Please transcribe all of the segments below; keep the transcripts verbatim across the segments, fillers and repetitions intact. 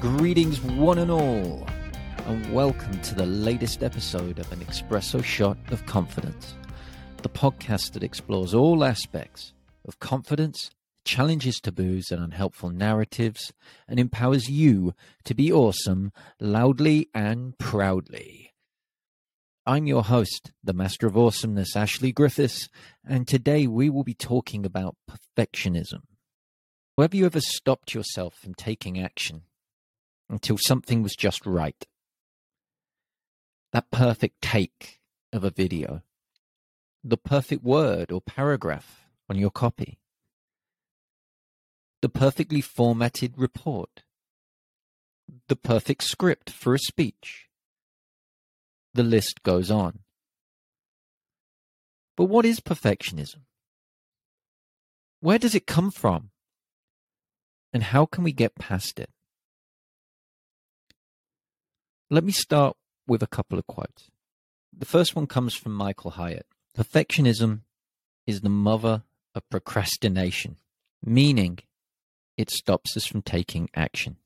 Greetings one and all, and welcome to the latest episode of An Espresso Shot of Confidence, the podcast that explores all aspects of confidence, challenges taboos and unhelpful narratives, and empowers you to be awesome loudly and proudly. I'm your host, the Master of Awesomeness, Ashley Griffiths, and today we will be talking about perfectionism. Have you ever stopped yourself from taking action until something was just right? That perfect take of a video, the perfect word or paragraph on your copy, the perfectly formatted report, the perfect script for a speech. The list goes on. But what is perfectionism? Where does it come from? And how can we get past it? Let me start with a couple of quotes. The first one comes from Michael Hyatt. Perfectionism is the mother of procrastination, meaning it stops us from taking action.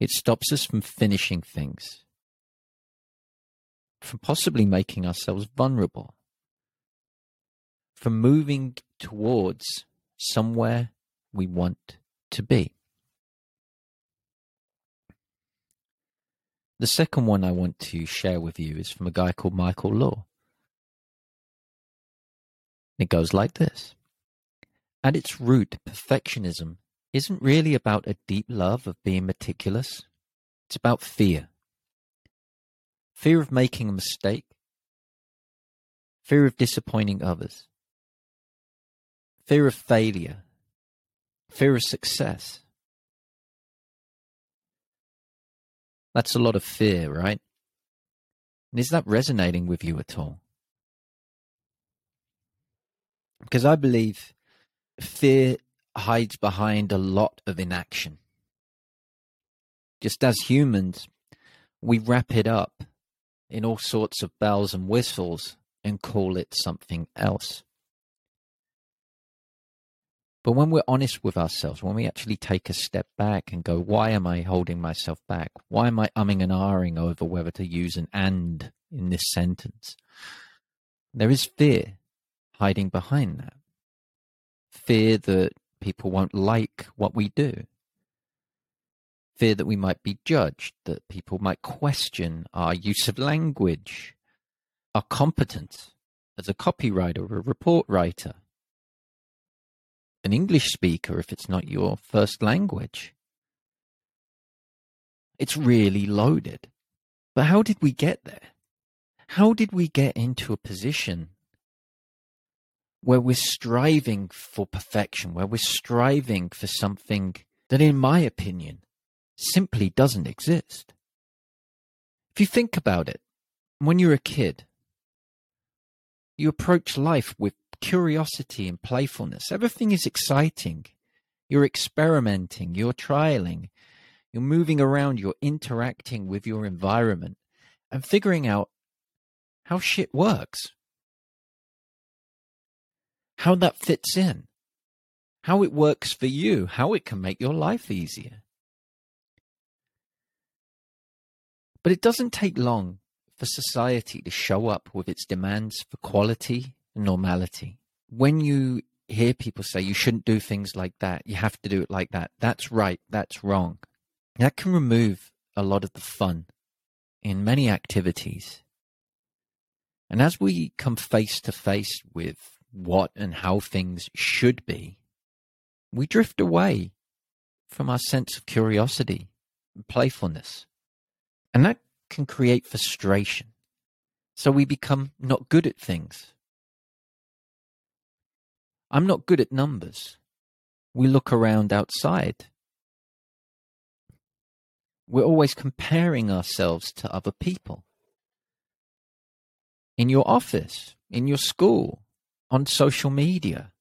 It stops us from finishing things, from possibly making ourselves vulnerable, from moving towards somewhere we want to be. The second one I want to share with you is from a guy called Michael Law. It goes like this. At its root, perfectionism isn't really about a deep love of being meticulous. It's about fear. Fear of making a mistake. Fear of disappointing others. Fear of failure, fear of success. That's a lot of fear, right? And is that resonating with you at all? Because I believe fear hides behind a lot of inaction. Just as humans, we wrap it up in all sorts of bells and whistles and call it something else. But when we're honest with ourselves, when we actually take a step back and go, why am I holding myself back? Why am I umming and ahhing over whether to use an and in this sentence? There is fear hiding behind that. Fear that people won't like what we do. Fear that we might be judged, that people might question our use of language, our competence as a copywriter or a report writer. An English speaker, if it's not your first language. It's really loaded. But how did we get there? How did we get into a position where we're striving for perfection, where we're striving for something that, in my opinion, simply doesn't exist? If you think about it, when you're a kid, you approach life with curiosity and playfulness. Everything is exciting. You're experimenting, you're trialing, you're moving around, you're interacting with your environment and figuring out how shit works, how that fits in, how it works for you, how it can make your life easier. But it doesn't take long for society to show up with its demands for quality, normality. When you hear people say you shouldn't do things like that, you have to do it like that, that's right, that's wrong, that can remove a lot of the fun in many activities. And as we come face to face with what and how things should be, we drift away from our sense of curiosity and playfulness. And that can create frustration. So we become not good at things. I'm not good at numbers. We look around outside. We're always comparing ourselves to other people. In your office, in your school, on social media,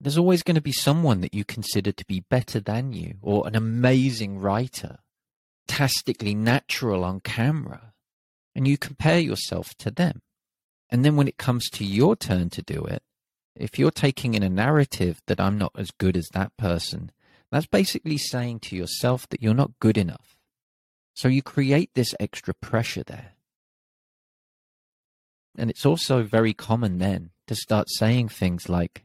there's always going to be someone that you consider to be better than you, or an amazing writer, fantastically natural on camera, and you compare yourself to them. And then when it comes to your turn to do it, if you're taking in a narrative that I'm not as good as that person, That's basically saying to yourself that you're not good enough. So you create this extra pressure there. And it's also very common then to start saying things like,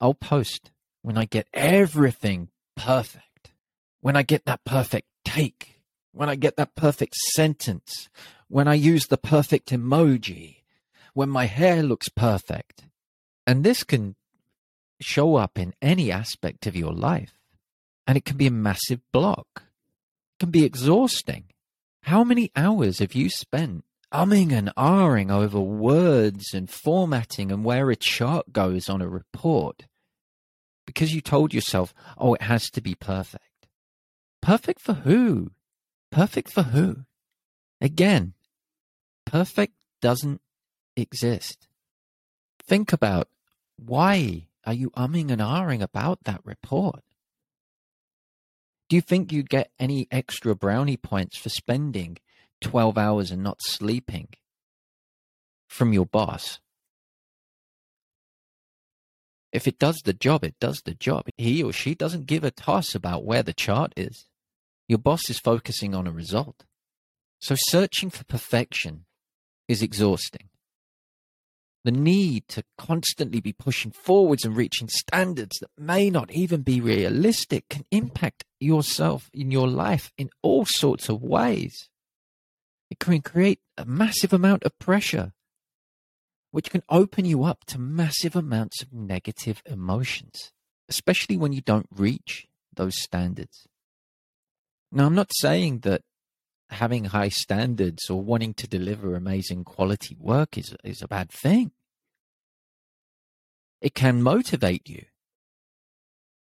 I'll post when I get everything perfect, when I get that perfect take, when I get that perfect sentence, when I use the perfect emoji, when my hair looks perfect. And this can show up in any aspect of your life. And it can be a massive block. It can be exhausting. How many hours have you spent umming and ahhing over words and formatting and where a chart goes on a report? Because you told yourself, oh, it has to be perfect. Perfect for who? Perfect for who? Again, perfect doesn't exist. Think about, why are you umming and ahhing about that report? Do you think you get any extra brownie points for spending twelve hours and not sleeping from your boss? If it does the job, it does the job. He or she doesn't give a toss about where the chart is. Your boss is focusing on a result. So searching for perfection is exhausting. The need to constantly be pushing forwards and reaching standards that may not even be realistic can impact yourself in your life in all sorts of ways. It can create a massive amount of pressure, which can open you up to massive amounts of negative emotions, especially when you don't reach those standards. Now, I'm not saying that having high standards or wanting to deliver amazing quality work is, is a bad thing. It can motivate you.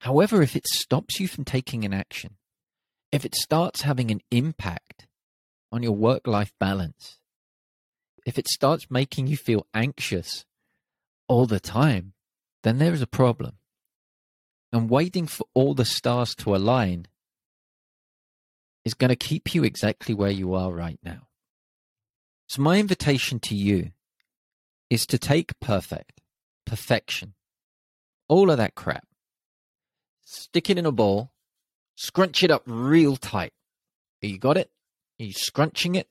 However, if it stops you from taking an action, if it starts having an impact on your work-life balance, if it starts making you feel anxious all the time, then there is a problem. And waiting for all the stars to align is going to keep you exactly where you are right now. So my invitation to you is to take perfect, perfection, all of that crap, stick it in a ball, scrunch it up real tight. You got it? Are you scrunching it?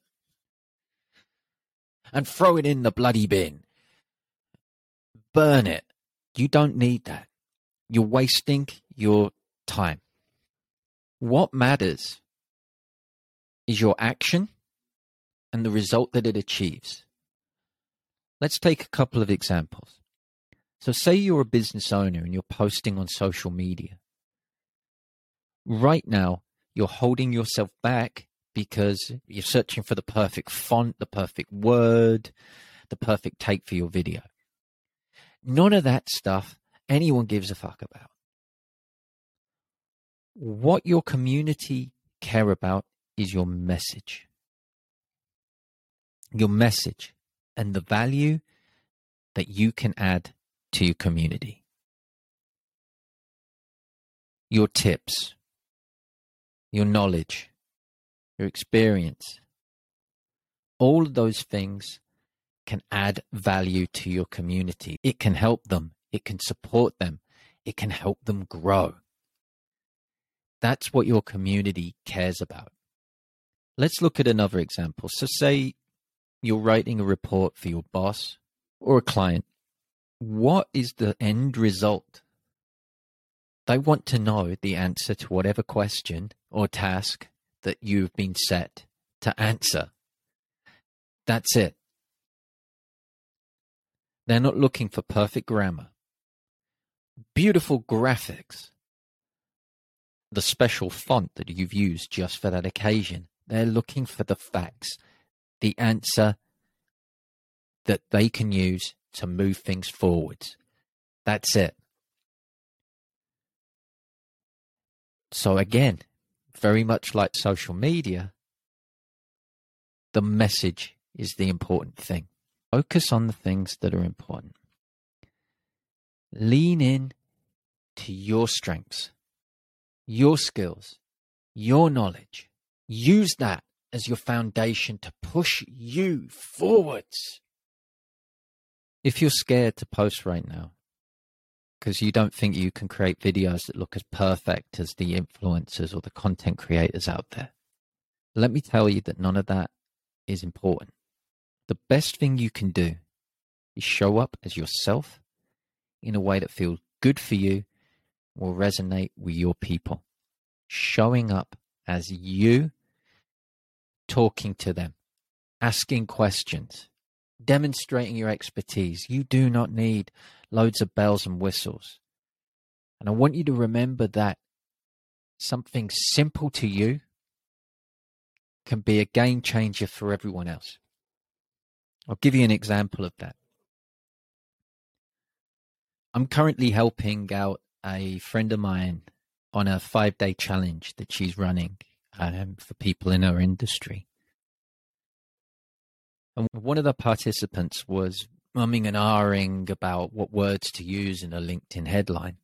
And throw it in the bloody bin. Burn it. You don't need that. You're wasting your time. What matters is your action and the result that it achieves. Let's take a couple of examples. So say you're a business owner and you're posting on social media. Right now, you're holding yourself back because you're searching for the perfect font, the perfect word, the perfect take for your video. None of that stuff anyone gives a fuck about. What your community care about is your message. Your message and the value that you can add to your community. Your tips, your knowledge, your experience, all of those things can add value to your community. It can help them. It can support them. It can help them grow. That's what your community cares about. Let's look at another example. So say you're writing a report for your boss or a client. What is the end result? They want to know the answer to whatever question or task that you've been set to answer. That's it. They're not looking for perfect grammar, beautiful graphics, the special font that you've used just for that occasion. They're looking for the facts, the answer that they can use to move things forwards. That's it. So again, very much like social media, the message is the important thing. Focus on the things that are important. Lean in to your strengths, your skills, your knowledge. Use that as your foundation to push you forwards. If you're scared to post right now, because you don't think you can create videos that look as perfect as the influencers or the content creators out there. Let me tell you that none of that is important. The best thing you can do is show up as yourself in a way that feels good for you, will resonate with your people. Showing up as you, talking to them, asking questions, demonstrating your expertise. You do not need loads of bells and whistles. And I want you to remember that something simple to you can be a game changer for everyone else. I'll give you an example of that. I'm currently helping out a friend of mine on a five-day challenge that she's running um, for people in her industry. And one of the participants was mumming and ahhing about what words to use in a LinkedIn headline.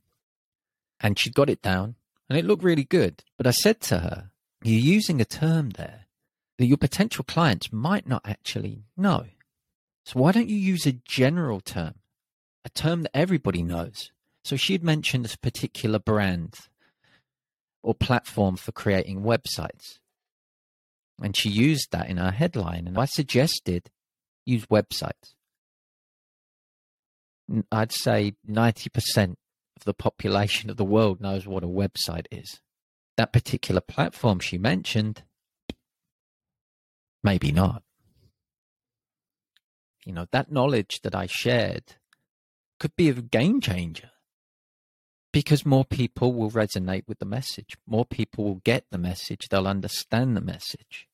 And she got it down, and it looked really good. But I said to her, you're using a term there that your potential clients might not actually know. So why don't you use a general term, a term that everybody knows? So she had mentioned this particular brand or platform for creating websites. And she used that in her headline. And I suggested use websites. I'd say ninety percent of the population of the world knows what a website is. That particular platform she mentioned, maybe not. You know, that knowledge that I shared could be a game changer. Because more people will resonate with the message. More people will get the message. They'll understand the message.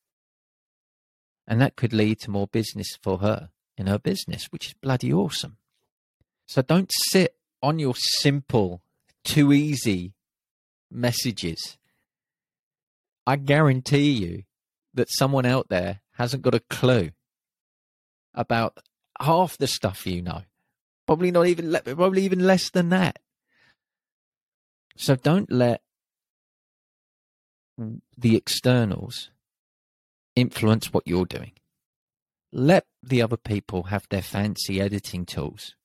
And that could lead to more business for her in her business, which is bloody awesome. So don't sit on your simple, too easy messages. I guarantee you that someone out there hasn't got a clue about half the stuff you know. Probably not even, probably even less than that. So don't let the externals influence what you're doing. Let the other people have their fancy editing tools.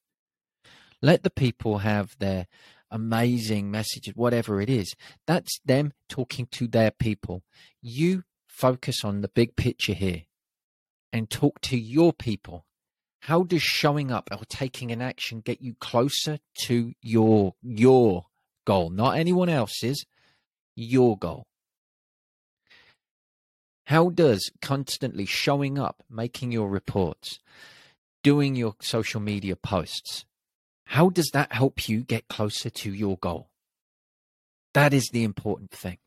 Let the people have their amazing messages, whatever it is. That's them talking to their people. You focus on the big picture here and talk to your people. How does showing up or taking an action get you closer to your your goal, not anyone else's, your goal? How does constantly showing up, making your reports, doing your social media posts, how does that help you get closer to your goal? That is the important thing.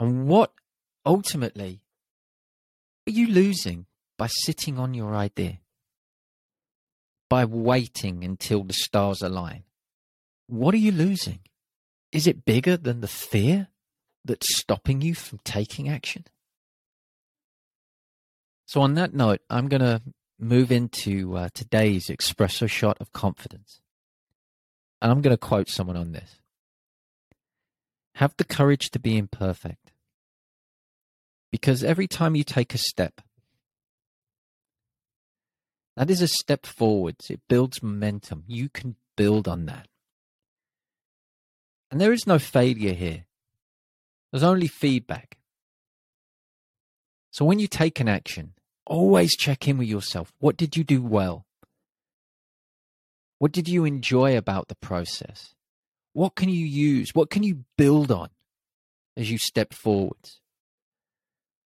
And what ultimately are you losing by sitting on your idea? By waiting until the stars align? What are you losing? Is it bigger than the fear that's stopping you from taking action? So on that note, I'm going to move into uh, today's espresso shot of confidence. And I'm going to quote someone on this. Have the courage to be imperfect. Because every time you take a step, that is a step forwards. It builds momentum. You can build on that. And there is no failure here. There's only feedback. So when you take an action, always check in with yourself. What did you do well? What did you enjoy about the process? What can you use? What can you build on as you step forwards?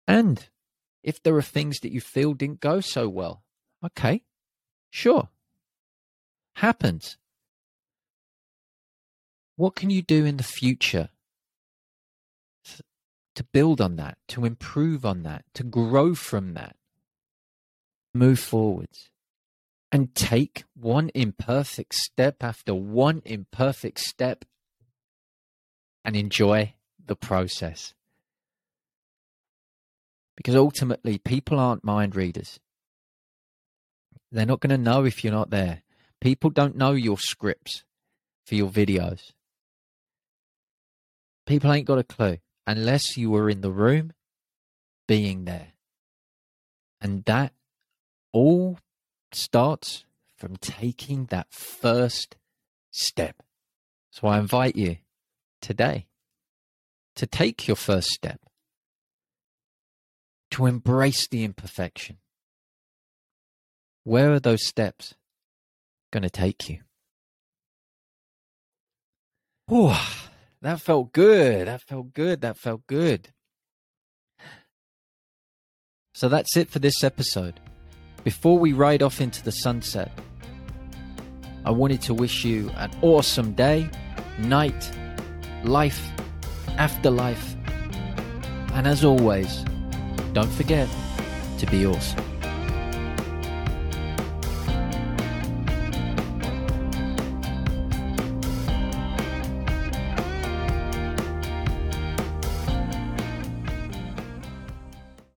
And if there are things that you feel didn't go so well, okay, sure. Happens. What can you do in the future to build on that, to improve on that, to grow from that? Move forwards and take one imperfect step after one imperfect step and enjoy the process. Because ultimately, people aren't mind readers. They're not going to know if you're not there. People don't know your scripts for your videos. People ain't got a clue unless you were in the room being there. And that all starts from taking that first step. So I invite you today to take your first step, to embrace the imperfection. Where are those steps going to take you? Oh, that felt good. That felt good. That felt good. So that's it for this episode. Before we ride off into the sunset, I wanted to wish you an awesome day, night, life, afterlife. And as always, don't forget to be awesome.